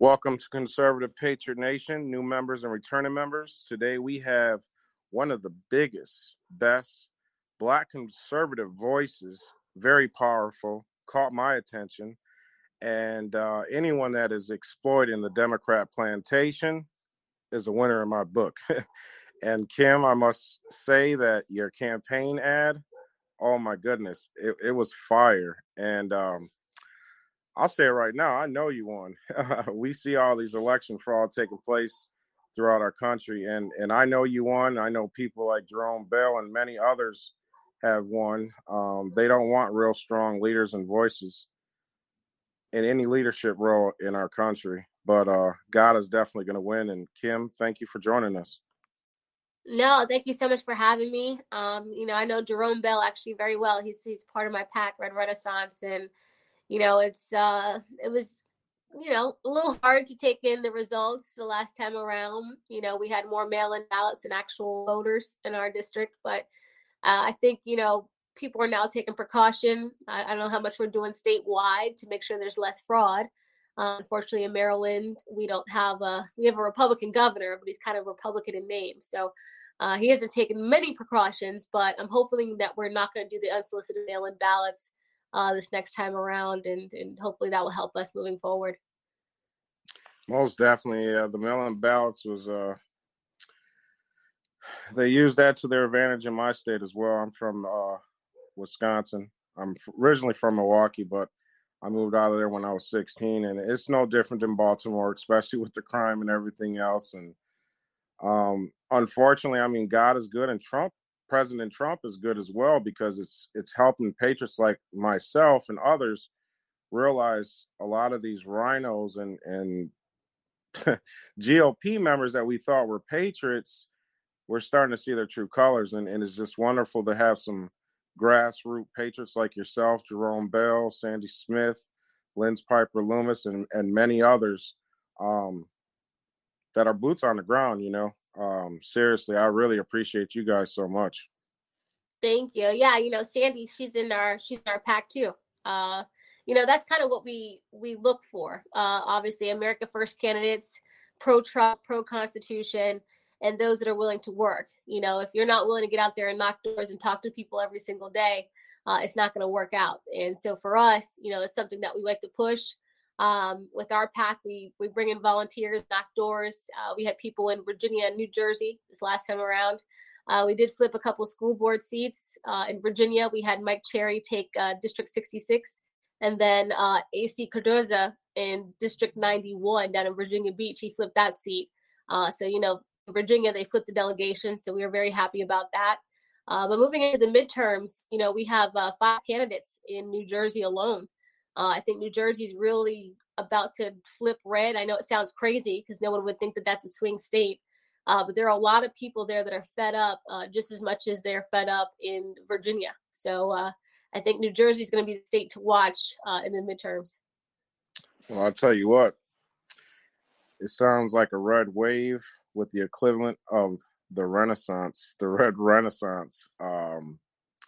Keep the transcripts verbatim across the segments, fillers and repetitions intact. Welcome to Conservative Patriot Nation, new members and returning members. Today we have one of the biggest, best Black conservative voices, very powerful, caught my attention. And uh, anyone that is exploiting the Democrat plantation is a winner in my book. And Kim, I must say that your campaign ad, oh my goodness, it, it was fire. And um, I'll say it right now, I know you won. We see all these election fraud taking place throughout our country, and, and I know you won. I know people like Jerome Bell and many others have won. Um, they don't want real strong leaders and voices in any leadership role in our country. But uh, God is definitely going to win. And Kim, thank you for joining us. No, thank you so much for having me. Um, you know, I know Jerome Bell actually very well. He's he's part of my pack, Red Renaissance, and you know, it's uh, it was, you know, a little hard to take in the results the last time around. You know, we had more mail-in ballots than actual voters in our district, but uh, I think you know people are now taking precaution. I, I don't know how much we're doing statewide to make sure there's less fraud. Uh, unfortunately, in Maryland, we don't have a we have a Republican governor, but he's kind of Republican in name. So uh, he hasn't taken many precautions, but I'm hoping that we're not going to do the unsolicited mail-in ballots uh, this next time around, and, and hopefully that will help us moving forward. Most definitely, uh, the mail-in ballots was uh, they used that to their advantage in my state as well. I'm from uh, Wisconsin. I'm originally from Milwaukee, but I moved out of there when I was sixteen, and it's no different than Baltimore, especially with the crime and everything else. And um, unfortunately, I mean, God is good, and Trump, President Trump, is good as well, because it's it's helping patriots like myself and others realize a lot of these rhinos and and G O P members that we thought were patriots, we're starting to see their true colors, and, and it's just wonderful to have some grassroots patriots like yourself, Jerome Bell, Sandy Smith, Lynn Piper Loomis, and, and many others um, that are boots on the ground, you know. Um, seriously, I really appreciate you guys so much. Thank you. Yeah, you know, Sandy, she's in our she's in our pack too. Uh, you know, that's kind of what we we look for. Uh, obviously, America First candidates, pro-Trump, pro-Constitution, and those that are willing to work. You know, if you're not willing to get out there and knock doors and talk to people every single day, uh, it's not going to work out. And so for us, you know, it's something that we like to push. Um, with our pack, we we bring in volunteers, knock doors. Uh, we had people in Virginia and New Jersey this last time around. Uh, we did flip a couple school board seats. Uh, in Virginia, we had Mike Cherry take uh, District sixty-six, and then uh, A C Cardoza in District ninety-one down in Virginia Beach. He flipped that seat. Uh, so, you know, Virginia, they flipped the delegation, so we were very happy about that. Uh, but moving into the midterms, you know, we have uh, five candidates in New Jersey alone. Uh, I think New Jersey's really about to flip red. I know it sounds crazy because no one would think that that's a swing state, uh, but there are a lot of people there that are fed up uh, just as much as they're fed up in Virginia. So uh, I think New Jersey is going to be the state to watch uh, in the midterms. Well, I'll tell you what, it sounds like a red wave with the equivalent of the Renaissance, the Red Renaissance. Um,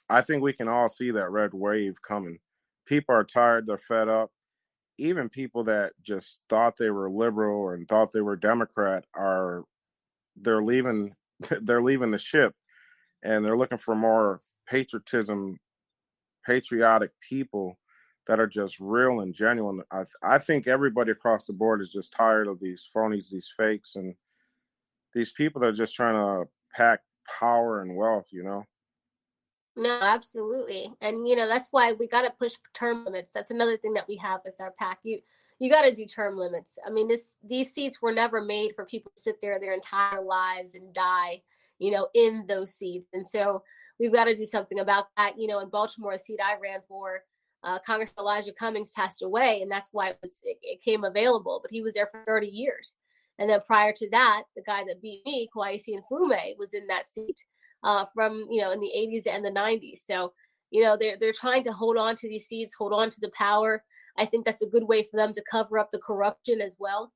I think we can all see that red wave coming. People are tired. They're fed up. Even people that just thought they were liberal and thought they were Democrat are they're leaving. They're leaving the ship, and they're looking for more patriotism, patriotic people that are just real and genuine. I, I think everybody across the board is just tired of these phonies, these fakes, and these people that are just trying to pack power and wealth, you know? No, absolutely. And, you know, that's why we got to push term limits. That's another thing that we have with our pack. You you got to do term limits. I mean, this these seats were never made for people to sit there their entire lives and die, you know, in those seats. And so we've got to do something about that. You know, in Baltimore, a seat I ran for, uh, Congressman Elijah Cummings passed away, and that's why it, was, it, it came available. But he was there for thirty years. And then prior to that, the guy that beat me, Kweisi Mfume, was in that seat uh, from, you know, in the eighties and the nineties. So, you know, they're, they're trying to hold on to these seats, hold on to the power. I think that's a good way for them to cover up the corruption as well,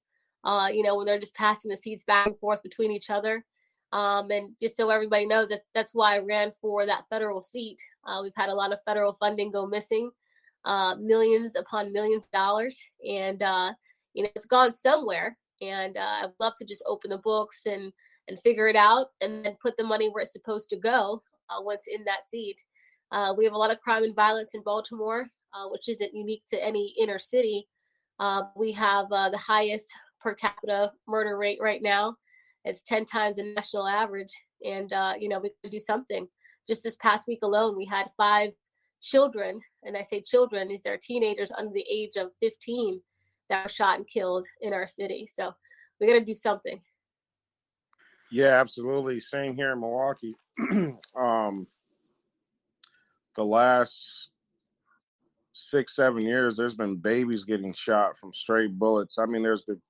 uh, you know, when they're just passing the seats back and forth between each other. Um, and just so everybody knows, that's, that's why I ran for that federal seat. Uh, we've had a lot of federal funding go missing, uh, millions upon millions of dollars. And, uh, you know, it's gone somewhere. And uh, I'd love to just open the books and, and figure it out and then put the money where it's supposed to go uh, once in that seat. Uh, we have a lot of crime and violence in Baltimore, uh, which isn't unique to any inner city. Uh, we have uh, the highest per capita murder rate right now. It's ten times the national average. And, uh, you know, we could do something. Just this past week alone, we had five children. And I say children, these are teenagers under the age of fifteen that were shot and killed in our city. So we got to do something. Yeah, absolutely. Same here in Milwaukee. um, the last six, seven years, there's been babies getting shot from stray bullets. I mean, there's been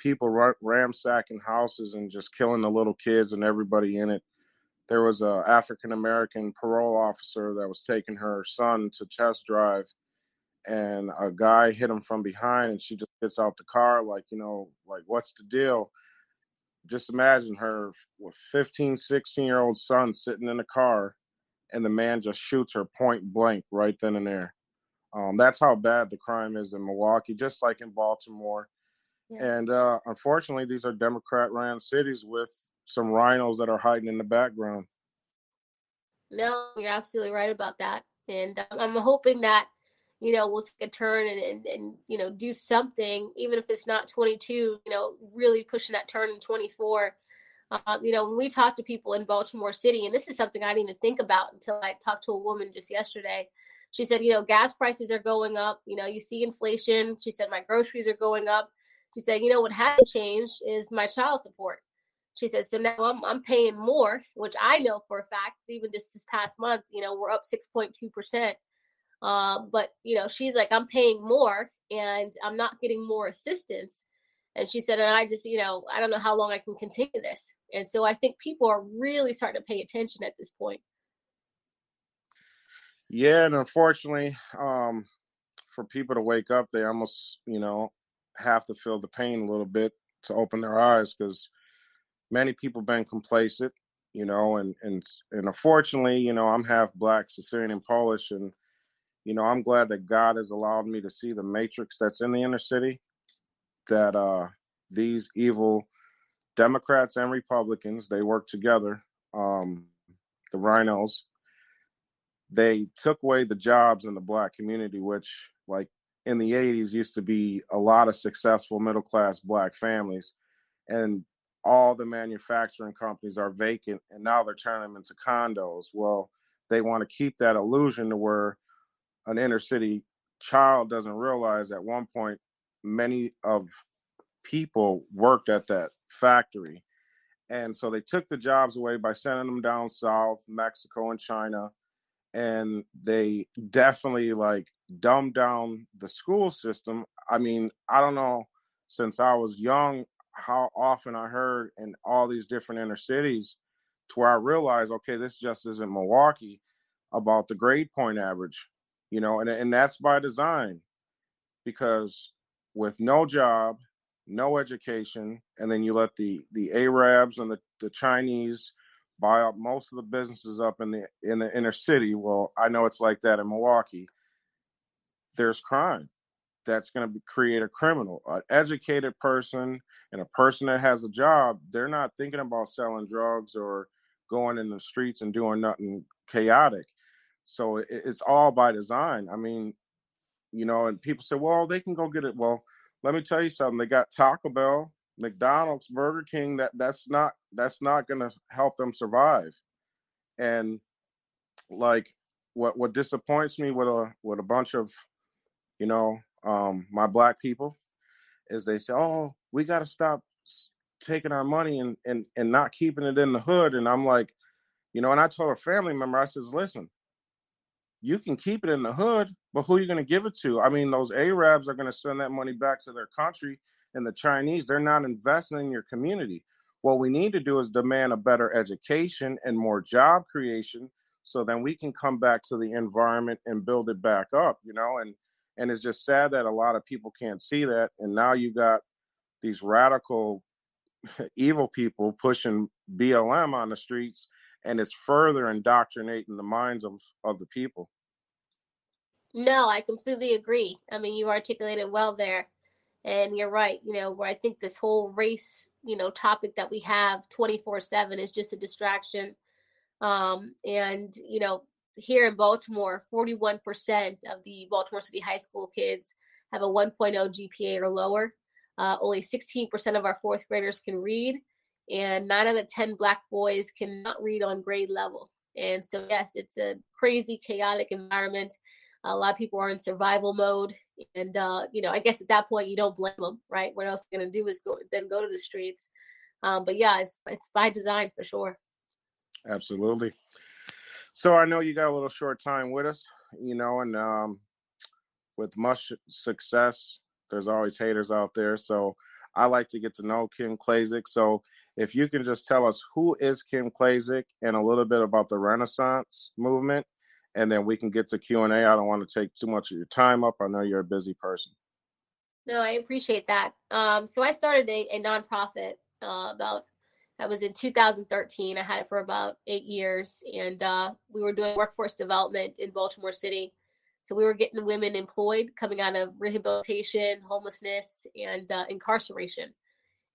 people r- ransacking houses and just killing the little kids and everybody in it. There was an African-American parole officer that was taking her son to test drive, and a guy hit him from behind, and she just gets out the car like, you know, like, what's the deal? Just imagine her with fifteen, sixteen-year-old son sitting in the car, and the man just shoots her point blank right then and there. Um, that's how bad the crime is in Milwaukee, just like in Baltimore. Yeah. And uh, unfortunately, these are Democrat-ran cities with some rhinos that are hiding in the background. No, you're absolutely right about that. And um, I'm hoping that, you know, we'll take a turn and, and, and, you know, do something, even if it's not twenty-two, you know, really pushing that turn in twenty-four. Uh, you know, when we talk to people in Baltimore City, and this is something I didn't even think about until I talked to a woman just yesterday. She said, you know, gas prices are going up. You know, you see inflation. She said, my groceries are going up. She said, you know, what hasn't changed is my child support. She said, so now I'm I'm paying more, which I know for a fact, even just this past month, you know, we're up six point two percent. Uh, but, you know, she's like, I'm paying more and I'm not getting more assistance. And she said, and I just, you know, I don't know how long I can continue this. And so I think people are really starting to pay attention at this point. Yeah. And unfortunately, um, for people to wake up, they almost, you know, have to feel the pain a little bit to open their eyes, because many people been complacent, you know, and, and, and unfortunately, you know, I'm half black, Sicilian and Polish. And, you know, I'm glad that God has allowed me to see the matrix that's in the inner city, that uh, these evil Democrats and Republicans, they work together. Um, the rhinos, they took away the jobs in the black community, which like in the eighties used to be a lot of successful middle-class black families. And all the manufacturing companies are vacant, and now they're turning them into condos. Well, they want to keep that illusion to where an inner city child doesn't realize at one point many of people worked at that factory. And so they took the jobs away by sending them down south, Mexico and China. And they definitely like dumbed down the school system. I mean, I don't know, since I was young, how often I heard in all these different inner cities to where I realized, okay, this just isn't Milwaukee, about the grade point average, you know, and, and that's by design, because with no job, no education, and then you let the, the Arabs and the, the Chinese buy up most of the businesses up in the in the inner city. Well, I know it's like that in Milwaukee. There's crime that's going to create a criminal. An educated person and a person that has a job, they're not thinking about selling drugs or going in the streets and doing nothing chaotic. So it, it's all by design. I mean, you know, and people say, well, they can go get it. Well, let me tell you something. They got Taco Bell, McDonald's, Burger King. That that's not that's not going to help them survive. And like what what disappoints me with a with a bunch of, you know, um, my black people is they say, oh, we got to stop taking our money and, and and not keeping it in the hood. And I'm like, you know, and I told a family member, I says, listen, you can keep it in the hood, but who are you going to give it to? I mean, those Arabs are going to send that money back to their country, and the Chinese, they're not investing in your community. What we need to do is demand a better education and more job creation, so then we can come back to the environment and build it back up, you know? And and it's just sad that a lot of people can't see that. And now you got these radical, evil people pushing B L M on the streets, and it's further indoctrinating the minds of, of the people. No, I completely agree. I mean, you articulated well there. And you're right, you know, where I think this whole race, you know, topic that we have twenty-four seven is just a distraction. Um, and, you know, here in Baltimore, forty-one percent of the Baltimore City high school kids have a one point oh G P A or lower. Uh, only sixteen percent of our fourth graders can read, and nine out of ten Black boys cannot read on grade level. And so, yes, it's a crazy, chaotic environment. A lot of people are in survival mode. And, uh, you know, I guess at that point, you don't blame them, right? What else we're going to do is go, then go to the streets. Um, but, yeah, it's, it's by design for sure. Absolutely. So I know you got a little short time with us, you know, and um, with much success, there's always haters out there. So I like to get to know Kim Klacik. So if you can just tell us, who is Kim Klacik and a little bit about the Renaissance movement, and then we can get to Q and A. I don't want to take too much of your time up. I know you're a busy person. No, I appreciate that. Um, so I started a, a nonprofit uh, about, that was in two thousand thirteen. I had it for about eight years, and uh, we were doing workforce development in Baltimore City. So we were getting women employed coming out of rehabilitation, homelessness, and uh, incarceration.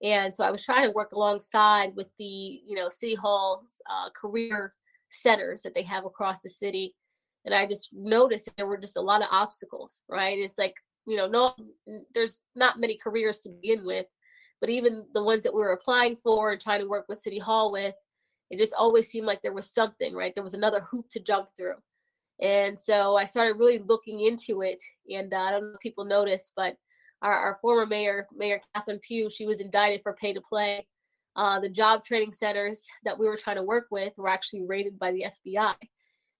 And so I was trying to work alongside with the, you know, City Hall's uh, career centers that they have across the city. And I just noticed there were just a lot of obstacles, right? It's like, you know, no, there's not many careers to begin with, but even the ones that we were applying for and trying to work with City Hall with, it just always seemed like there was something, right? There was another hoop to jump through. And so I started really looking into it. And uh, I don't know if people noticed, but our, our former mayor, Mayor Catherine Pugh, she was indicted for pay to play. Uh, the job training centers that we were trying to work with were actually raided by the F B I.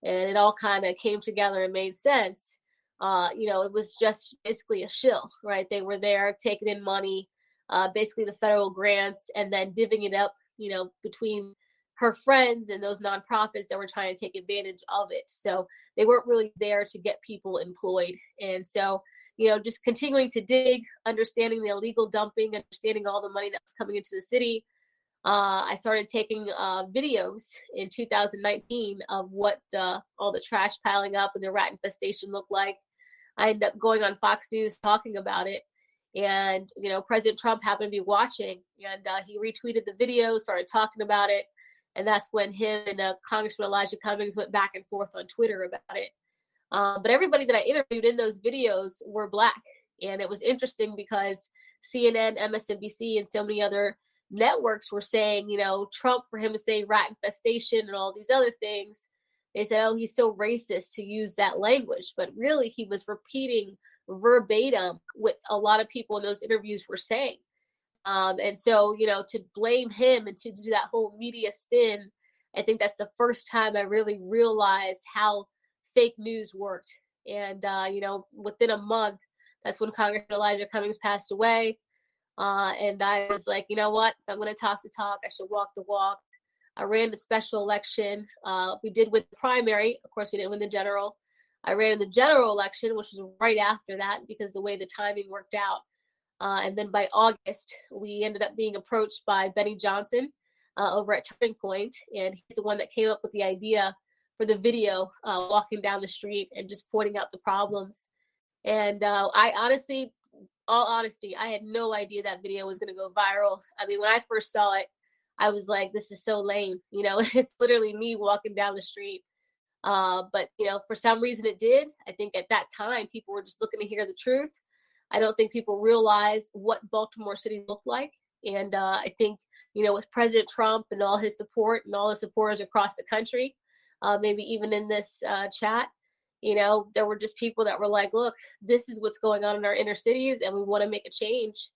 And it all kind of came together and made sense. Uh, you know, it was just basically a shill, right? They were there taking in money, uh, basically the federal grants, and then divvying it up, you know, between her friends and those nonprofits that were trying to take advantage of it. So they weren't really there to get people employed. And so, you know, just continuing to dig, understanding the illegal dumping, understanding all the money that was coming into the city. Uh, I started taking uh, videos in two thousand nineteen of what uh, all the trash piling up and the rat infestation looked like. I ended up going on Fox News talking about it. And, you know, President Trump happened to be watching, and uh, he retweeted the video, started talking about it. And that's when him and uh, Congressman Elijah Cummings went back and forth on Twitter about it. Uh, but everybody that I interviewed in those videos were Black. And it was interesting because C N N, M S N B C, and so many other networks were saying, you know, Trump, for him to say rat infestation and all these other things, they said, oh, he's so racist to use that language. But really, he was repeating verbatim what a lot of people in those interviews were saying. Um, and so, you know, to blame him and to do that whole media spin, I think that's the first time I really realized how fake news worked. And, uh, you know, within a month, that's when Congressman Elijah Cummings passed away. Uh, and I was like, you know what, if I'm going to talk the talk, I should walk the walk. I ran the special election. Uh, we did win the primary. Of course, we didn't win the general. I ran in the general election, which was right after that because the way the timing worked out. Uh, and then by August, we ended up being approached by Benny Johnson uh, over at Turning Point. And he's the one that came up with the idea for the video, uh, walking down the street and just pointing out the problems. And uh, I honestly, all honesty, I had no idea that video was going to go viral. I mean, when I first saw it, I was like, this is so lame. You know, it's literally me walking down the street. Uh, but, you know, for some reason it did. I think at that time, people were just looking to hear the truth. I don't think people realize what Baltimore City looked like. And uh, I think, you know, with President Trump and all his support and all the supporters across the country, uh, maybe even in this uh, chat, you know, there were just people that were like, look, this is what's going on in our inner cities and we want to make a change.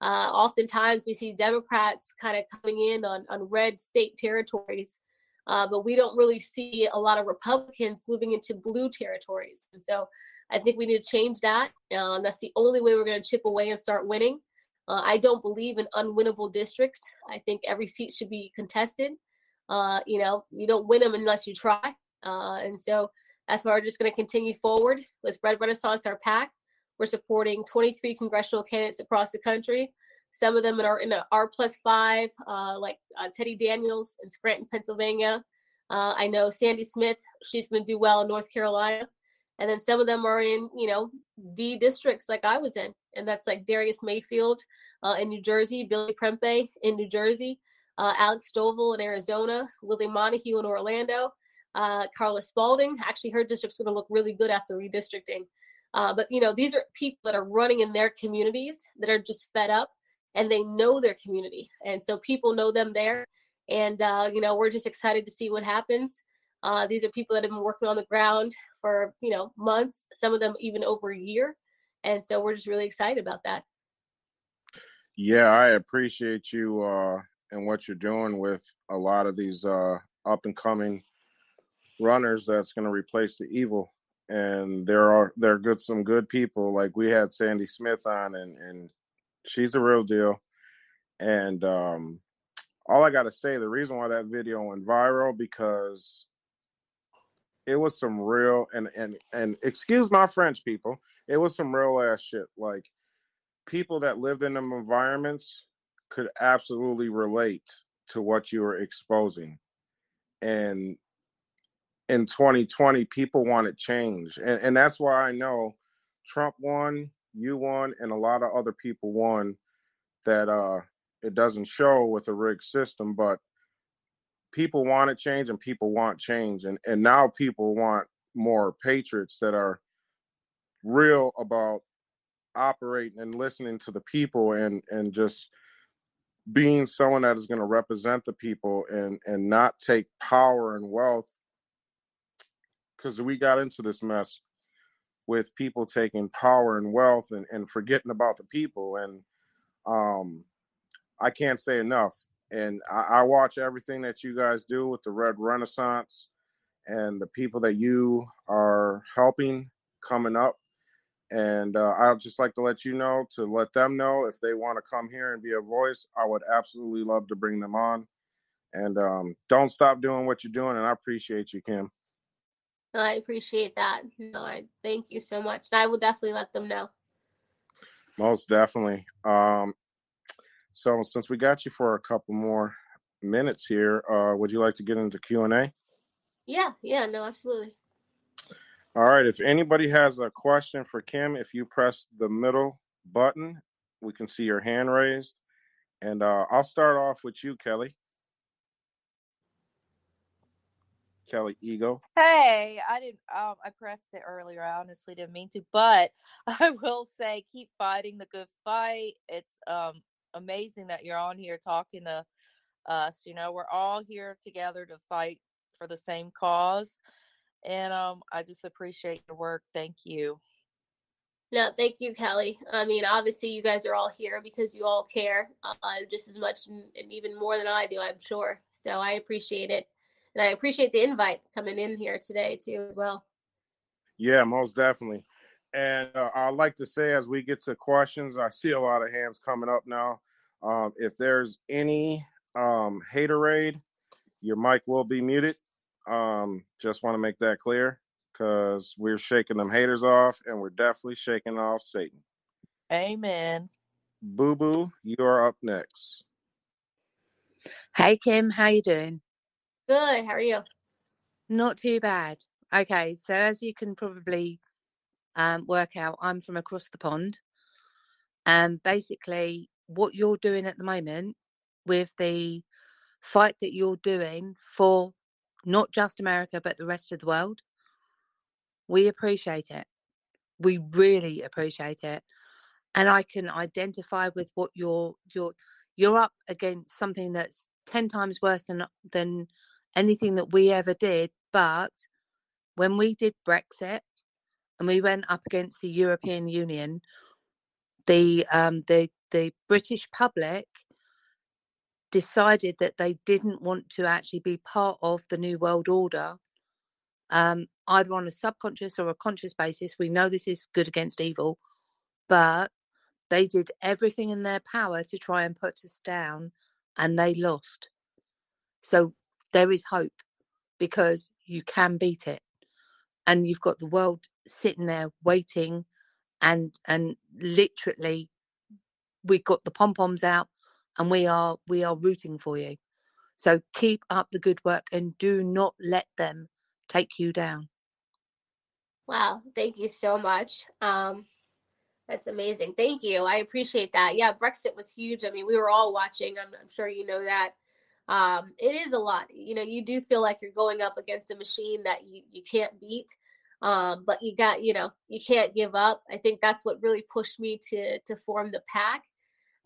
Uh, oftentimes we see Democrats kind of coming in on, on red state territories, uh, but we don't really see a lot of Republicans moving into blue territories. And so I think we need to change that. Um, that's the only way we're going to chip away and start winning. Uh, I don't believe in unwinnable districts. I think every seat should be contested. Uh, you know, you don't win them unless you try. Uh, and so that's why we're just going to continue forward with Red Renaissance, our PAC. We're supporting twenty-three congressional candidates across the country. Some of them are in an R plus five, uh, like uh, Teddy Daniels in Scranton, Pennsylvania. Uh, I know Sandy Smith, she's going to do well in North Carolina. And then some of them are in, you know, D districts like I was in. And that's like Darius Mayfield uh, in New Jersey, Billy Prempe in New Jersey, uh, Alex Stovall in Arizona, Willie Monahue in Orlando, uh, Carla Spaulding. Actually, her district's going to look really good after redistricting. Uh, but, you know, these are people that are running in their communities that are just fed up, and they know their community. And so people know them there. And, uh, you know, we're just excited to see what happens. Uh, these are people that have been working on the ground for, you know, months, some of them even over a year. And so we're just really excited about that. Yeah, I appreciate you uh, and what you're doing with a lot of these uh, up and coming runners that's going to replace the evil. And there are there are good some good people. Like we had Sandy Smith on, and, and she's the real deal. And um, all I got to say, the reason why that video went viral, because it was some real, and and and excuse my French people, it was some real ass shit. Like people that lived in them environments could absolutely relate to what you were exposing. And in twenty twenty, people wanted change. And, and that's why I know Trump won, you won, and a lot of other people won that uh, it doesn't show with a rigged system, but people wanted change and people want change. And, and now people want more patriots that are real about operating and listening to the people, and, and just being someone that is going to represent the people, and, and not take power and wealth. Because we got into this mess with people taking power and wealth, and, and forgetting about the people. And um, I can't say enough. And I, I watch everything that you guys do with the Red Renaissance and the people that you are helping coming up. And uh, I'd just like to let you know, to let them know if they want to come here and be a voice, I would absolutely love to bring them on. And um, don't stop doing what you're doing. And I appreciate you, Kim. No, I appreciate that. No, I thank you so much. I will definitely let them know. Most definitely. Um, so since we got you for a couple more minutes here, uh, would you like to get into Q and A? Yeah, yeah, no, absolutely. All right. If anybody has a question for Kim, if you press the middle button, we can see your hand raised. And uh, I'll start off with you, Kelly. Kelly Ego. Hey, I didn't. Um, I pressed it earlier. I honestly didn't mean to, but I will say, keep fighting the good fight. It's um amazing that you're on here talking to us. You know, we're all here together to fight for the same cause, and um, I just appreciate your work. Thank you. No, thank you, Kelly. I mean, obviously, you guys are all here because you all care uh, just as much, and even more than I do, I'm sure. So I appreciate it. And I appreciate the invite coming in here today, too, as well. Yeah, most definitely. And uh, I'd like to say, as we get to questions, I see a lot of hands coming up now. Um, if there's any um, haterade, your mic will be muted. Um, just want to make that clear, because we're shaking them haters off, and we're definitely shaking off Satan. Amen. Boo-Boo, you are up next. Hey, Kim. How you doing? Good. How are you? Not too bad. Okay. So as you can probably um, work out, I'm from across the pond. And um, basically what you're doing at the moment with the fight that you're doing for not just America, but the rest of the world, we appreciate it. We really appreciate it. And I can identify with what you're, you're, you're up against, something that's ten times worse than than anything that we ever did. But when we did Brexit and we went up against the European Union, the um the the British public decided that they didn't want to actually be part of the New World Order, um either on a subconscious or a conscious basis. We know this is good against evil, but they did everything in their power to try and put us down, and they lost. So there is hope, because you can beat it. And you've got the world sitting there waiting, and and literally we've got the pom-poms out, and we are we are rooting for you. So keep up the good work, and do not let them take you down. Wow. Thank you so much. Um, that's amazing. Thank you. I appreciate that. Yeah. Brexit was huge. I mean, we were all watching. I'm, I'm sure you know that. Um, it is a lot. You know, you do feel like you're going up against a machine that you, you can't beat. Um, but you got, you know, you can't give up. I think that's what really pushed me to, to form the pack.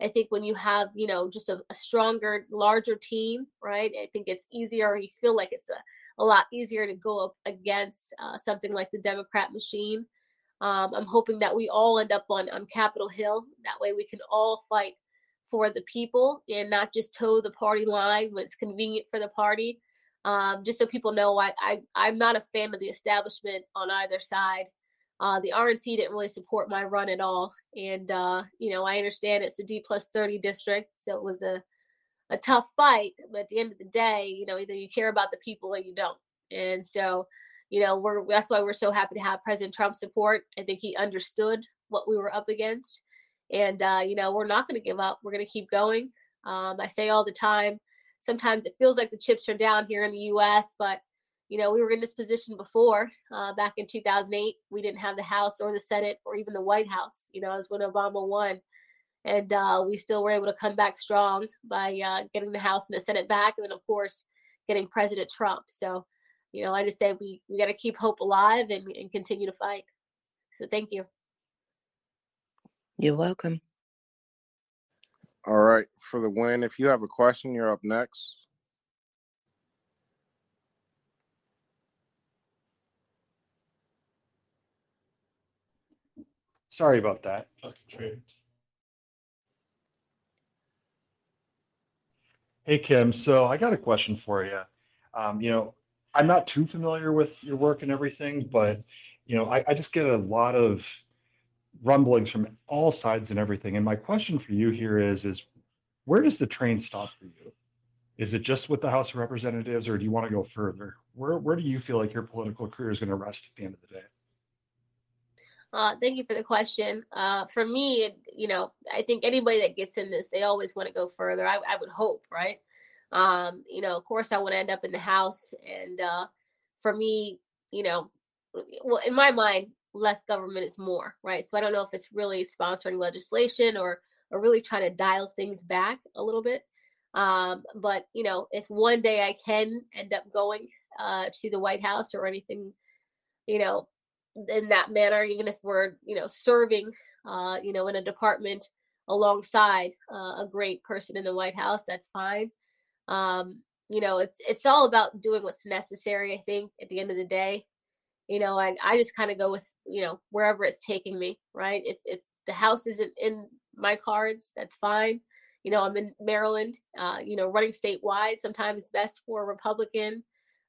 I think when you have, you know, just a, a stronger, larger team, right? I think it's easier. You feel like it's a, a lot easier to go up against uh, something like the Democrat machine. Um, I'm hoping that we all end up on, on Capitol Hill. That way we can all fight for the people and not just toe the party line when it's convenient for the party. Um, just so people know, I, I, I'm not a fan of the establishment on either side. Uh, the R N C didn't really support my run at all. And, uh, you know, I understand it's a D plus thirty district. So it was a, a tough fight. But at the end of the day, you know, either you care about the people or you don't. And so, you know, we're that's why we're so happy to have President Trump's support. I think he understood what we were up against. And, uh, you know, we're not going to give up. We're going to keep going. Um, I say all the time, sometimes it feels like the chips are down here in the U S, but, you know, we were in this position before, uh, back in two thousand eight. We didn't have the House or the Senate or even the White House. You know, it was when Obama won. And uh, we still were able to come back strong by uh, getting the House and the Senate back. And then, of course, getting President Trump. So, you know, I just say we, we got to keep hope alive and, and continue to fight. So thank you. You're welcome. All right. For the win, if you have a question, you're up next. Sorry about that. Okay. Hey, Kim. So I got a question for you. Um, you know, I'm not too familiar with your work and everything, but, you know, I, I just get a lot of rumblings from all sides and everything. And my question for you here is, is where does the train stop for you? Is it just with the House of Representatives, or do you want to go further? Where where do you feel like your political career is going to rest at the end of the day? Uh, thank you for the question. Uh, for me, you know, I think anybody that gets in this, they always want to go further. I, I would hope, right? Um, you know, of course, I want to end up in the House. And uh, for me, you know, well, in my mind, less government is more, right? So I don't know if it's really sponsoring legislation or or really trying to dial things back a little bit. Um, but, you know, if one day I can end up going uh, to the White House or anything, you know, in that manner, even if we're, you know, serving, uh, you know, in a department alongside uh, a great person in the White House, that's fine. Um, you know, it's it's all about doing what's necessary, I think, at the end of the day. You know, I, I just kind of go with, you know, wherever it's taking me, right? If if the House isn't in my cards, that's fine. You know, I'm in Maryland, uh, you know, running statewide, sometimes it's best for a Republican.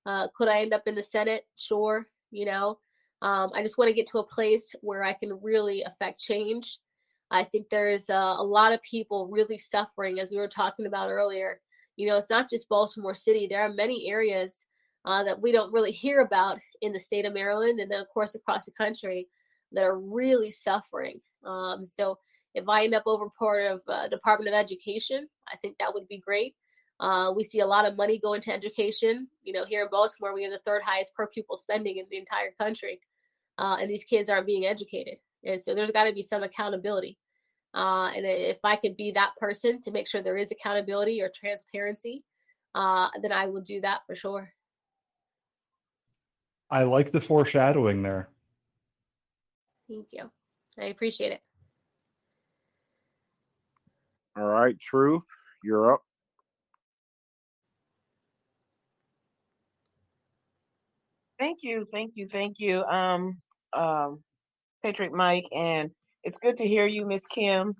Uh, could I end up in the Senate? Sure. You know, um, I just want to get to a place where I can really affect change. I think there's a, a lot of people really suffering, as we were talking about earlier. You know, it's not just Baltimore City. There are many areas Uh, that we don't really hear about in the state of Maryland, and then, of course, across the country, that are really suffering. Um, so if I end up over part of uh, Department of Education, I think that would be great. Uh, we see a lot of money go into education. You know, here in Baltimore, we have the third highest per pupil spending in the entire country, uh, and these kids aren't being educated. And so there's got to be some accountability. Uh, and if I could be that person to make sure there is accountability or transparency, uh, then I will do that for sure. I like the foreshadowing there. Thank you. I appreciate it. All right, Truth, you're up. Thank you, thank you, thank you, um, um, Patriot Mike, and it's good to hear you, Miss Kim.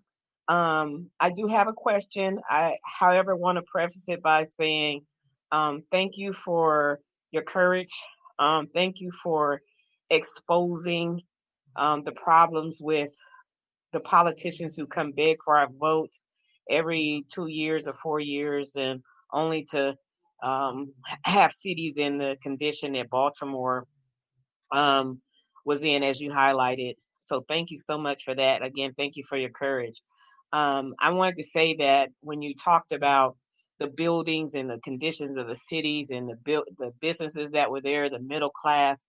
Um, I do have a question. I, however, want to preface it by saying um, thank you for your courage. Um, thank you for exposing um, the problems with the politicians who come beg for our vote every two years or four years, and only to um, have cities in the condition that Baltimore um, was in, as you highlighted. So thank you so much for that. Again, thank you for your courage. Um, I wanted to say that when you talked about the buildings and the conditions of the cities and the bu- the businesses that were there, the middle class.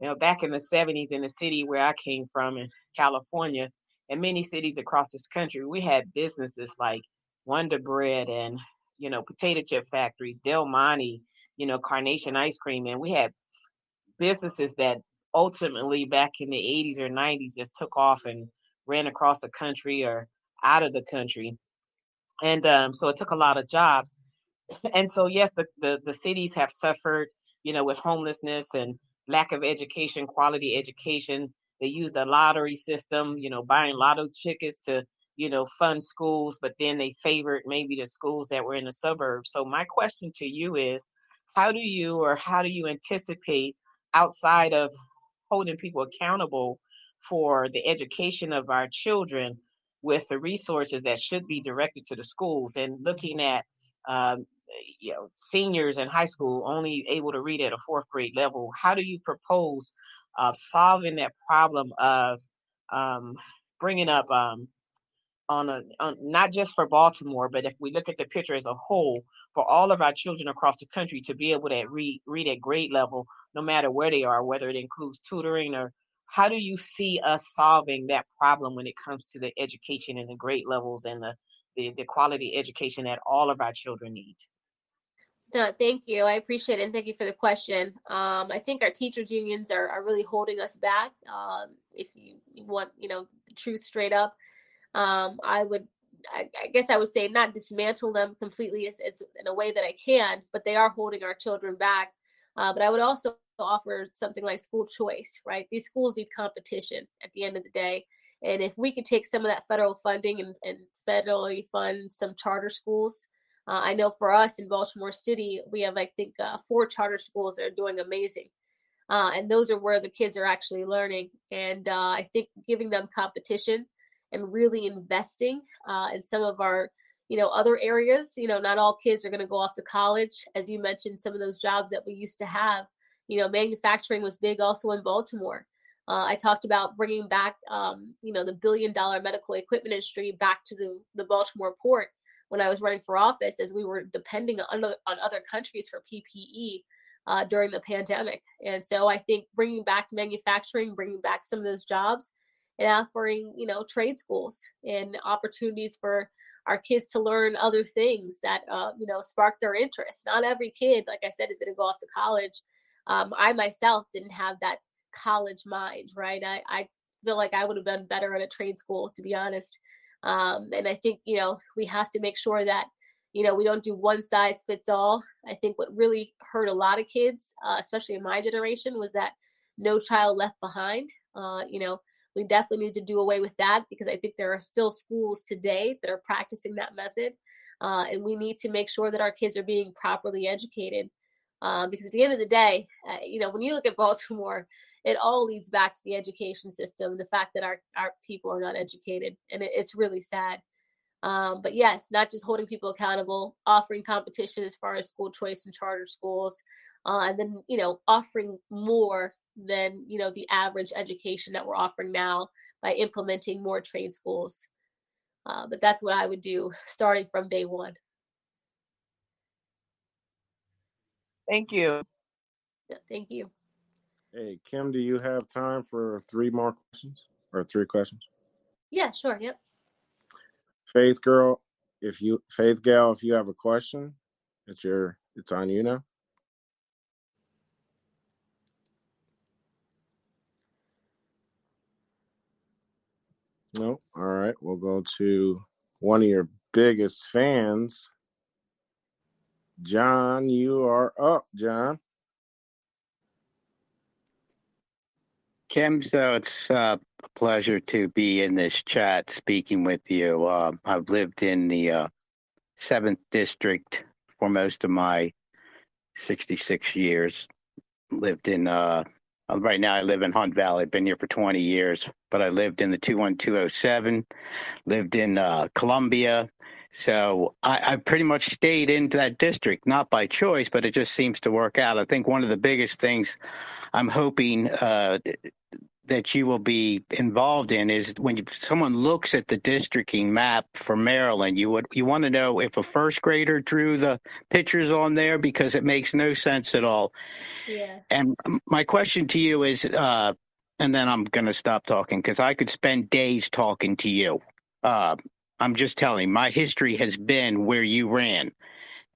You know, back in the seventies in the city where I came from in California and many cities across this country, we had businesses like Wonder Bread and, you know, potato chip factories, Del Monte, you know, Carnation ice cream. And we had businesses that ultimately back in the eighties or nineties just took off and ran across the country or out of the country. And um, so it took a lot of jobs. And so, yes, the, the, the cities have suffered, you know, with homelessness and lack of education, quality education. They used a lottery system, you know, buying lotto tickets to, you know, fund schools, but then they favored maybe the schools that were in the suburbs. So my question to you is, how do you or how do you anticipate outside of holding people accountable for the education of our children with the resources that should be directed to the schools and looking at, um, you know, seniors in high school only able to read at a fourth grade level? How do you propose uh, solving that problem of um, bringing up um, on a on, not just for Baltimore, but if we look at the picture as a whole, for all of our children across the country to be able to read read at grade level, no matter where they are, whether it includes tutoring or how do you see us solving that problem when it comes to the education and the grade levels and the, the, the quality education that all of our children need? No, thank you. I appreciate it. And thank you for the question. Um, I think our teachers unions are, are really holding us back. Um, if you want, you know, the truth straight up, um, I would, I, I guess I would say not dismantle them completely as, as in a way that I can, but they are holding our children back. Uh, but I would also offer something like school choice, right? These schools need competition at the end of the day. And if we could take some of that federal funding and, and federally fund some charter schools, Uh, I know for us in Baltimore City, we have, I think, uh, four charter schools that are doing amazing. Uh, and those are where the kids are actually learning. And uh, I think giving them competition and really investing uh, in some of our, you know, other areas, you know, not all kids are going to go off to college. As you mentioned, some of those jobs that we used to have, you know, manufacturing was big also in Baltimore. Uh, I talked about bringing back, um, you know, the billion dollar medical equipment industry back to the, the Baltimore port. When I was running for office, as we were depending on other, on other countries for P P E uh, during the pandemic. And so I think bringing back manufacturing, bringing back some of those jobs and offering, you know, trade schools and opportunities for our kids to learn other things that, uh, you know, spark their interest. Not every kid, like I said, is going to go off to college. Um, I myself didn't have that college mind, right? I, I feel like I would have been better at a trade school, to be honest. Um, and I think, you know, we have to make sure that, you know, we don't do one size fits all. I think what really hurt a lot of kids, uh, especially in my generation, was that no child left behind. Uh, you know, we definitely need to do away with that because I think there are still schools today that are practicing that method. Uh, and we need to make sure that our kids are being properly educated. Um, because at the end of the day, uh, you know, when you look at Baltimore, it all leads back to the education system, the fact that our, our people are not educated. And it, it's really sad. Um, but yes, not just holding people accountable, offering competition as far as school choice and charter schools, uh, and then, you know, offering more than, you know, the average education that we're offering now by implementing more trade schools. Uh, but that's what I would do starting from day one. Thank you. Yeah, thank you. Hey, Kim, do you have time for three more questions or three questions? Yeah, sure. Yep. Faith girl, if you Faith gal, if you have a question, it's your it's on you now. No. All right. We'll go to one of your biggest fans. John, you are up, John. Kim, so it's a pleasure to be in this chat speaking with you. Uh, I've lived in the uh, seventh District for most of my sixty-six years. Lived in, uh, right now I live in Hunt Valley. I've been here for twenty years, but I lived in the two one two oh seven, lived in uh, Columbia. So I, I pretty much stayed in that district, not by choice, but it just seems to work out. I think one of the biggest things I'm hoping uh, that you will be involved in is when you, someone looks at the districting map for Maryland, you would you want to know if a first grader drew the pictures on there, because it makes no sense at all. Yeah. And my question to you is, uh, and then I'm going to stop talking because I could spend days talking to you. Uh, I'm just telling, my history has been where you ran.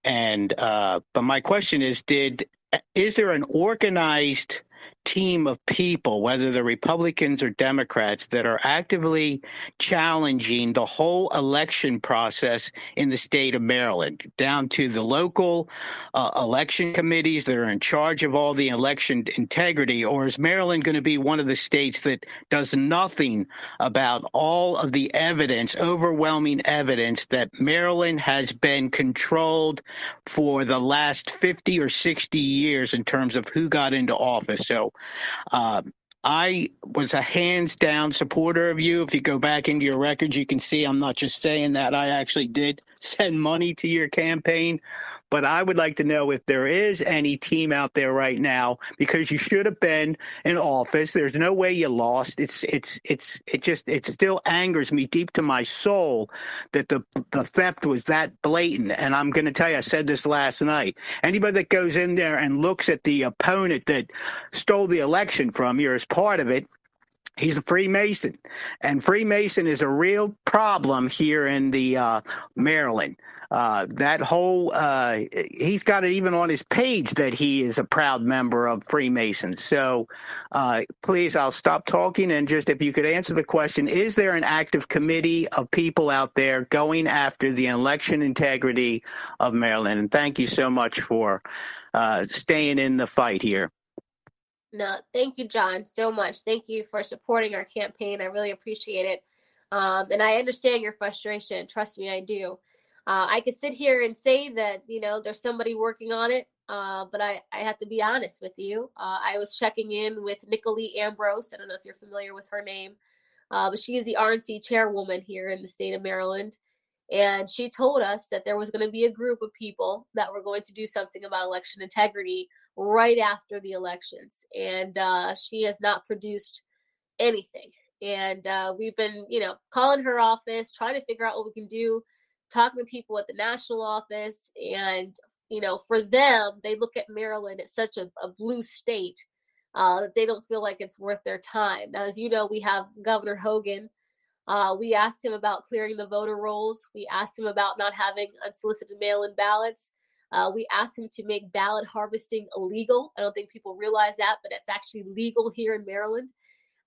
And uh, but my question is, did is there an organized team of people, whether they're Republicans or Democrats, that are actively challenging the whole election process in the state of Maryland, down to the local uh, election committees that are in charge of all the election integrity? Or is Maryland going to be one of the states that does nothing about all of the evidence, overwhelming evidence, that Maryland has been controlled for the last fifty or sixty years in terms of who got into office? So Uh, I was a hands-down supporter of you. If you go back into your records, you can see I'm not just saying that. I actually did send money to your campaign. But I would like to know if there is any team out there right now, because you should have been in office. There's no way you lost. It's it's it's it just it still angers me deep to my soul that the the theft was that blatant. And I'm going to tell you, I said this last night. Anybody that goes in there and looks at the opponent that stole the election from you as part of it, he's a Freemason, and Freemason is a real problem here in the uh, Maryland. Uh, that whole uh, he's got it even on his page that he is a proud member of Freemasons. So uh, please, I'll stop talking. And just if you could answer the question, is there an active committee of people out there going after the election integrity of Maryland? And thank you so much for uh, staying in the fight here. No, thank you, John, so much. Thank you for supporting our campaign. I really appreciate it. Um, and I understand your frustration. Trust me, I do. Uh, I could sit here and say that, you know, there's somebody working on it, uh, but I, I have to be honest with you. Uh, I was checking in with Nicolette Ambrose. I don't know if you're familiar with her name, uh, but she is the R N C chairwoman here in the state of Maryland. And she told us that there was going to be a group of people that were going to do something about election integrity right after the elections, and uh, she has not produced anything. And uh, we've been, you know, calling her office, trying to figure out what we can do, talking to people at the national office. And, you know, for them, they look at Maryland as such a, a blue state uh, that they don't feel like it's worth their time. Now, as you know, we have Governor Hogan. Uh, we asked him about clearing the voter rolls. We asked him about not having unsolicited mail-in ballots. Uh, we asked him to make ballot harvesting illegal. I don't think people realize that, but it's actually legal here in Maryland.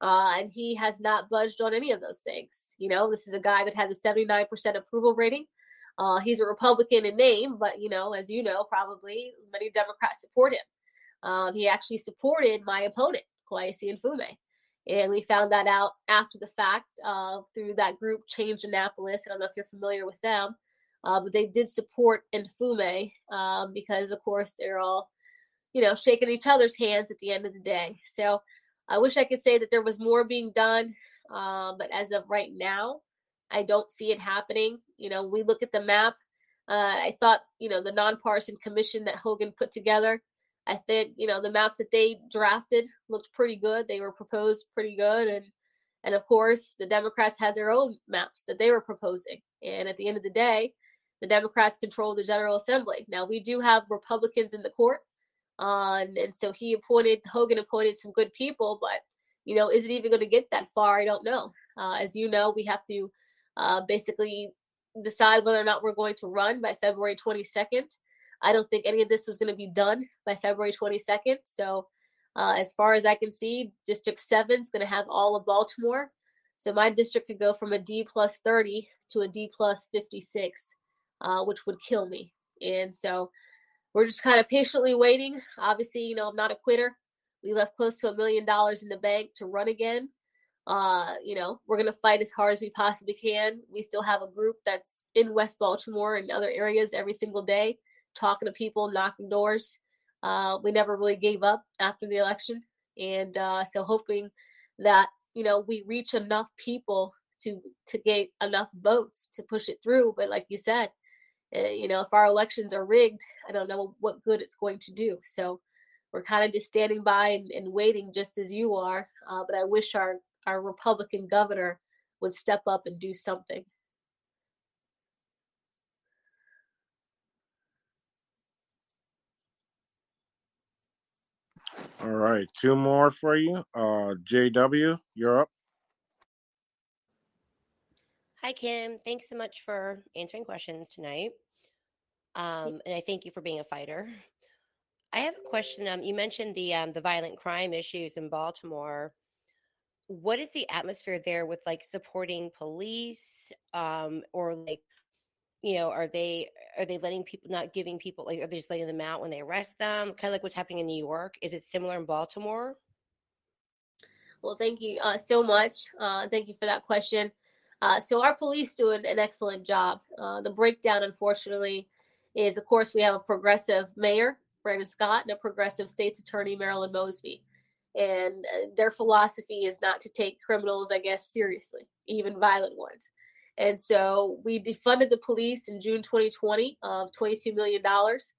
Uh, and he has not budged on any of those things. You know, this is a guy that has a seventy-nine percent approval rating. Uh, he's a Republican in name, but, you know, as you know, probably many Democrats support him. Um, he actually supported my opponent, Kweisi Mfume. And we found that out after the fact uh, through that group, Change Annapolis. I don't know if you're familiar with them. Uh, but they did support Mfume uh, because, of course, they're all, you know, shaking each other's hands at the end of the day. So I wish I could say that there was more being done. Uh, but as of right now, I don't see it happening. You know, we look at the map. Uh, I thought, you know, the nonpartisan commission that Hogan put together, I think, you know, the maps that they drafted looked pretty good. They were proposed pretty good. And, and of course, the Democrats had their own maps that they were proposing. And at the end of the day, the Democrats control the General Assembly. Now, we do have Republicans in the court. Uh, and, and so he appointed, Hogan appointed some good people. But, you know, is it even going to get that far? I don't know. Uh, as you know, we have to uh, basically decide whether or not we're going to run by February twenty-second. I don't think any of this was going to be done by February twenty-second. So uh, as far as I can see, District seven is going to have all of Baltimore. So my district could go from a D plus thirty to a D plus fifty-six. Uh, which would kill me. And so we're just kind of patiently waiting. Obviously, you know, I'm not a quitter. We left close to a million dollars in the bank to run again. Uh, you know, we're going to fight as hard as we possibly can. We still have a group that's in West Baltimore and other areas every single day, talking to people, knocking doors. Uh, we never really gave up after the election. And uh, so hoping that, you know, we reach enough people to, to get enough votes to push it through. But like you said, you know, if our elections are rigged, I don't know what good it's going to do. So we're kind of just standing by and, and waiting just as you are. Uh, but I wish our, our Republican governor would step up and do something. All right, two more for you. Uh, J W, you're up. Hi, Kim. Thanks so much for answering questions tonight. Um, and I thank you for being a fighter. I have a question. Um, you mentioned the um, the violent crime issues in Baltimore. What is the atmosphere there with, like, supporting police, um, or, like, you know, are they are they letting people, not giving people, like, are they just letting them out when they arrest them? Kind of like what's happening in New York. Is it similar in Baltimore? Well, thank you uh, so much. Uh, thank you for that question. Uh, so our police do an, an excellent job. Uh, the breakdown, unfortunately, is, of course, we have a progressive mayor, Brandon Scott, and a progressive state's attorney, Marilyn Mosby. And uh, their philosophy is not to take criminals, I guess, seriously, even violent ones. And so we defunded the police in June twenty twenty of twenty-two million dollars.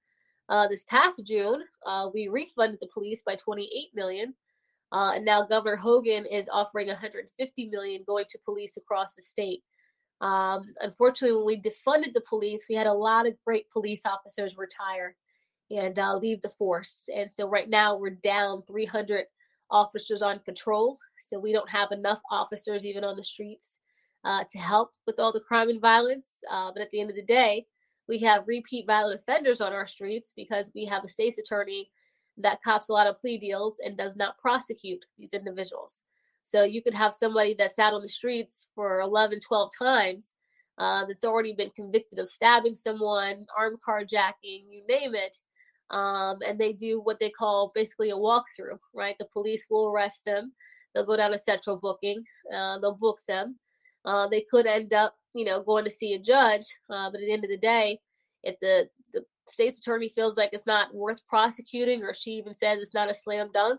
Uh, this past June, uh, we refunded the police by twenty-eight million dollars. Uh, and now Governor Hogan is offering one hundred fifty million dollars going to police across the state. Um, unfortunately, when we defunded the police, we had a lot of great police officers retire and uh, leave the force. And so right now we're down three hundred officers on patrol. So we don't have enough officers even on the streets Uh, to help with all the crime and violence. Uh, but at the end of the day, we have repeat violent offenders on our streets because we have a state's attorney that cops a lot of plea deals and does not prosecute these individuals. So you could have somebody that's out on the streets for eleven, twelve times uh, that's already been convicted of stabbing someone, armed carjacking, you name it. Um, and they do what they call basically a walkthrough, right? The police will arrest them. They'll go down a central booking. Uh, they'll book them. Uh, they could end up, you know, going to see a judge. Uh, but at the end of the day, if the, the state's attorney feels like it's not worth prosecuting, or she even says it's not a slam dunk,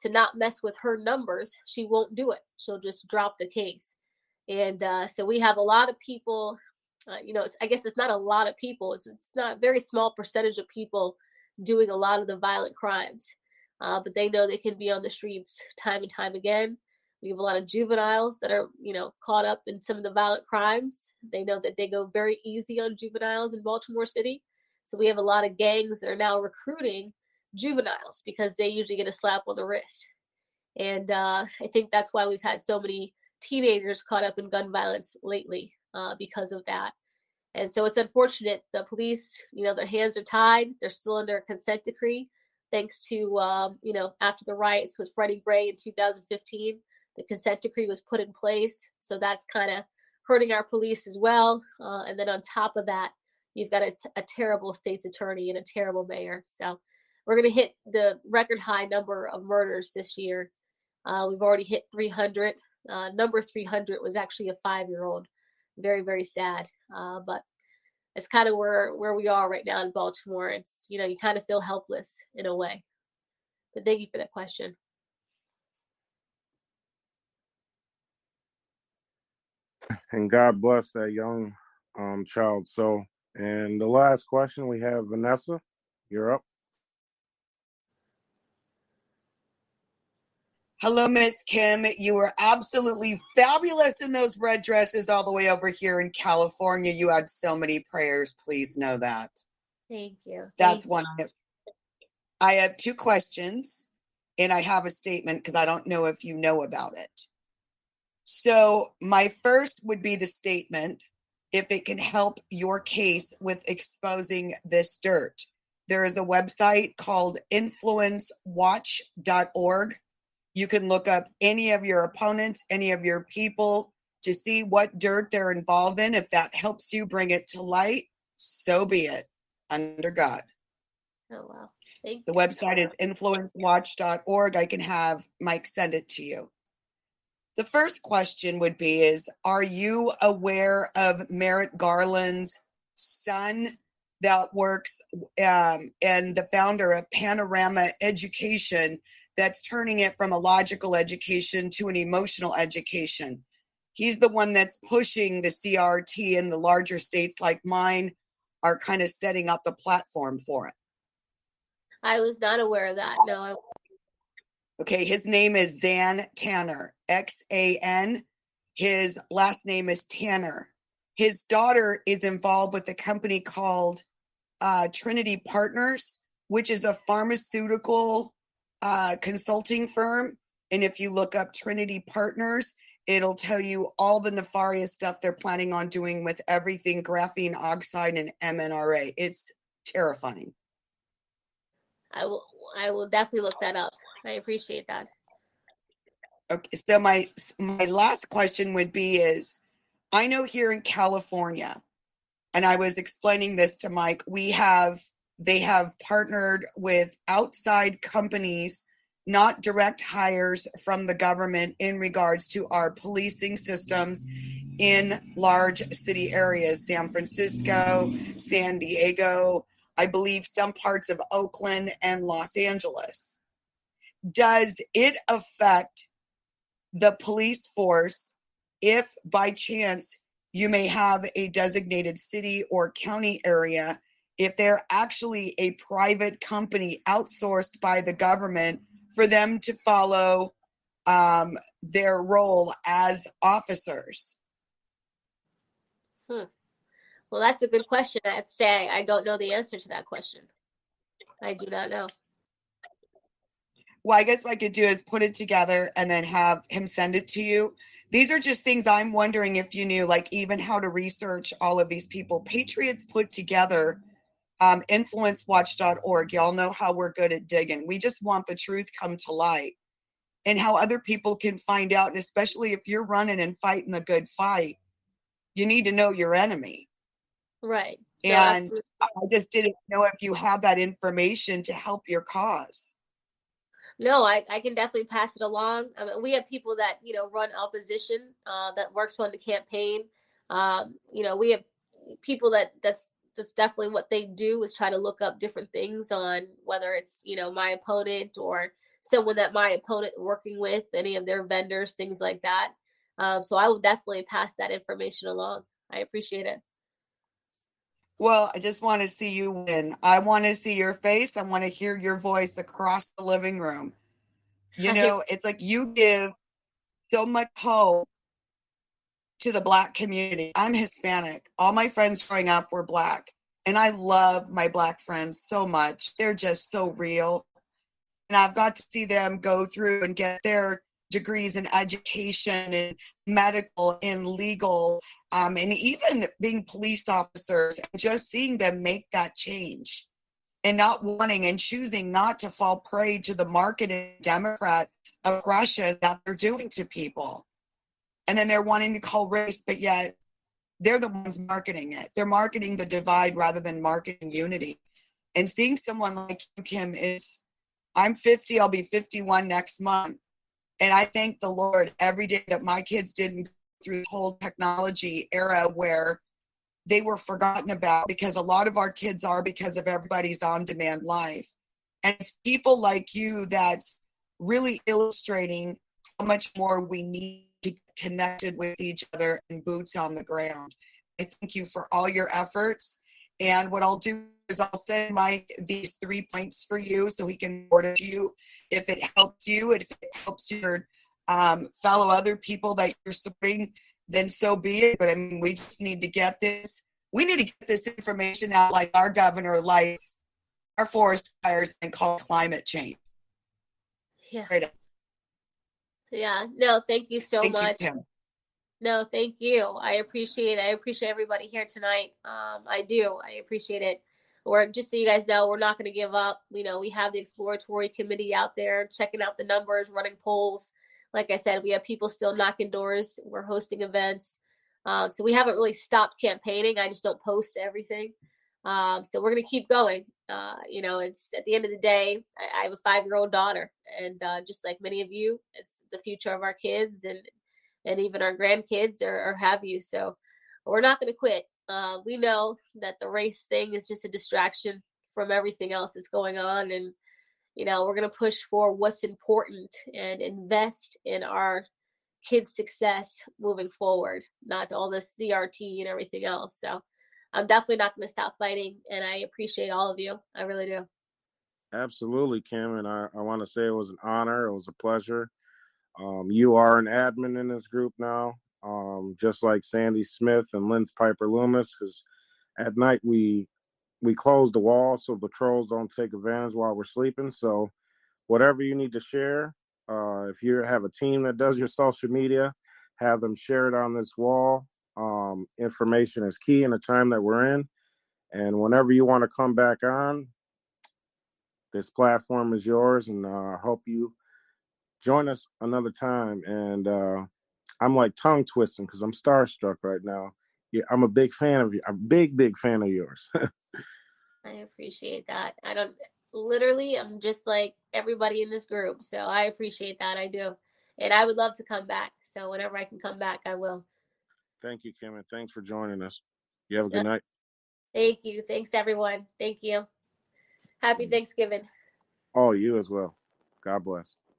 to not mess with her numbers, she won't do it. She'll just drop the case. And uh, so we have a lot of people, uh, you know, it's, I guess it's not a lot of people. It's, it's not a very small percentage of people doing a lot of the violent crimes. Uh, but they know they can be on the streets time and time again. We have a lot of juveniles that are, you know, caught up in some of the violent crimes. They know that they go very easy on juveniles in Baltimore City. So we have a lot of gangs that are now recruiting juveniles because they usually get a slap on the wrist. And uh, I think that's why we've had so many teenagers caught up in gun violence lately uh, because of that. And so it's unfortunate. The police, you know, their hands are tied. They're still under a consent decree, thanks to, um, you know, after the riots with Freddie Gray in two thousand fifteen. The consent decree was put in place, so that's kind of hurting our police as well. Uh, and then on top of that, you've got a, t- a terrible state's attorney and a terrible mayor. So we're going to hit the record high number of murders this year. Uh, we've already hit three hundred. Uh, number three hundred was actually a five-year-old. Very, very sad. Uh, but it's kind of where, where we are right now in Baltimore. It's, you know, you kind of feel helpless in a way. But thank you for that question. And God bless that young um, child. So, and the last question we have, Vanessa, you're up. Hello, Miss Kim. You were absolutely fabulous in those red dresses all the way over here in California. You had so many prayers. Please know that. Thank you. That's one. I have two questions, and I have a statement because I don't know if you know about it. So my first would be the statement, if it can help your case with exposing this dirt. There is a website called influence watch dot org. You can look up any of your opponents, any of your people to see what dirt they're involved in. If that helps you bring it to light, so be it, under God. Oh, wow. Thank the you. Website is influence watch dot org. I can have Mike send it to you. The first question would be is, are you aware of Merrick Garland's son that works um, and the founder of Panorama Education, that's turning it from a logical education to an emotional education? He's the one that's pushing the C R T, and the larger states like mine are kind of setting up the platform for it. I was not aware of that. No. I- okay. His name is Xan Tanner, X A N. His last name is Tanner. His daughter is involved with a company called uh, Trinity Partners, which is a pharmaceutical uh, consulting firm. And if you look up Trinity Partners, it'll tell you all the nefarious stuff they're planning on doing with everything graphene oxide and M N R A. It's terrifying. I will I will definitely look that up. I appreciate that. Okay, so my my last question would be is, I know here in California, and I was explaining this to Mike, we have, they have partnered with outside companies, not direct hires from the government, in regards to our policing systems in large city areas, San Francisco, San Diego, I believe some parts of Oakland and Los Angeles. Does it affect the police force if by chance you may have a designated city or county area, if they're actually a private company outsourced by the government, for them to follow um, their role as officers? Hmm. Well, that's a good question. I have to say, I don't know the answer to that question. I do not know. Well, I guess what I could do is put it together and then have him send it to you. These are just things I'm wondering if you knew, like even how to research all of these people. Patriots put together Um, influence watch dot org. Y'all know how we're good at digging. We just want the truth come to light and how other people can find out. And especially if you're running and fighting the good fight, you need to know your enemy. Right. And yeah, absolutely. I just didn't know if you have that information to help your cause. No, I, I can definitely pass it along. I mean, we have people that, you know, run opposition, uh, that works on the campaign. Um, you know, we have people that that's, That's definitely what they do, is try to look up different things on whether it's, you know, my opponent or someone that my opponent working with, any of their vendors, things like that. Um, so I will definitely pass that information along. I appreciate it. Well, I just want to see you win. I want to see your face. I want to hear your voice across the living room. You know, it's like you give so much hope to the Black community. I'm Hispanic. All my friends growing up were Black. And I love my Black friends so much. They're just so real. And I've got to see them go through and get their degrees in education and medical and legal, um, and even being police officers, and just seeing them make that change and not wanting and choosing not to fall prey to the marketed Democrat oppression that they're doing to people. And then they're wanting to call race, but yet they're the ones marketing it. They're marketing the divide rather than marketing unity. And seeing someone like you, Kim, is, I'm fifty, I'll be fifty-one next month. And I thank the Lord every day that my kids didn't go through the whole technology era where they were forgotten about, because a lot of our kids are, because of everybody's on-demand life. And it's people like you that's really illustrating how much more we need to get connected with each other and boots on the ground. I thank you for all your efforts. And what I'll do is I'll send Mike these three points for you so he can order you if it helps you, and if it helps your um, fellow other people that you're supporting, then so be it. But I mean, we just need to get this. We need to get this information out, like our governor lights our forest fires and call climate change. Yeah. Right up. Yeah, no, thank you so thank much. You, no, thank you. I appreciate it. I appreciate everybody here tonight. Um, I do. I appreciate it. Or just so you guys know, we're not going to give up. You know, we have the exploratory committee out there checking out the numbers, running polls. Like I said, we have people still knocking doors. We're hosting events. Um, so we haven't really stopped campaigning. I just don't post everything. Um, so we're going to keep going. Uh, you know, it's at the end of the day, I, I have a five-year-old daughter, and uh, just like many of you, it's the future of our kids and, and even our grandkids, or, or have you. So we're not going to quit. Uh, we know that the race thing is just a distraction from everything else that's going on. And, you know, we're going to push for what's important and invest in our kids' success moving forward, not all this C R T and everything else. So I'm definitely not going to stop fighting, and I appreciate all of you. I really do. Absolutely, Kim. And I, I want to say it was an honor. It was a pleasure. Um, you are an admin in this group now, um, just like Sandy Smith and Lynn Piper Loomis, because at night we we close the wall so patrols don't take advantage while we're sleeping. So whatever you need to share, uh, if you have a team that does your social media, have them share it on this wall. Um, information is key in the time that we're in. And whenever you want to come back on, this platform is yours, and I uh, hope you join us another time. And uh, I'm like tongue twisting because I'm starstruck right now. Yeah, I'm a big fan of you. I'm a big, big fan of yours. I appreciate that. I don't literally, I'm just like everybody in this group. So I appreciate that. I do. And I would love to come back. So whenever I can come back, I will. Thank you, Kim. And thanks for joining us. You have a good night. Thank you. Thanks, everyone. Thank you. Happy Thanksgiving. Oh, you as well. God bless.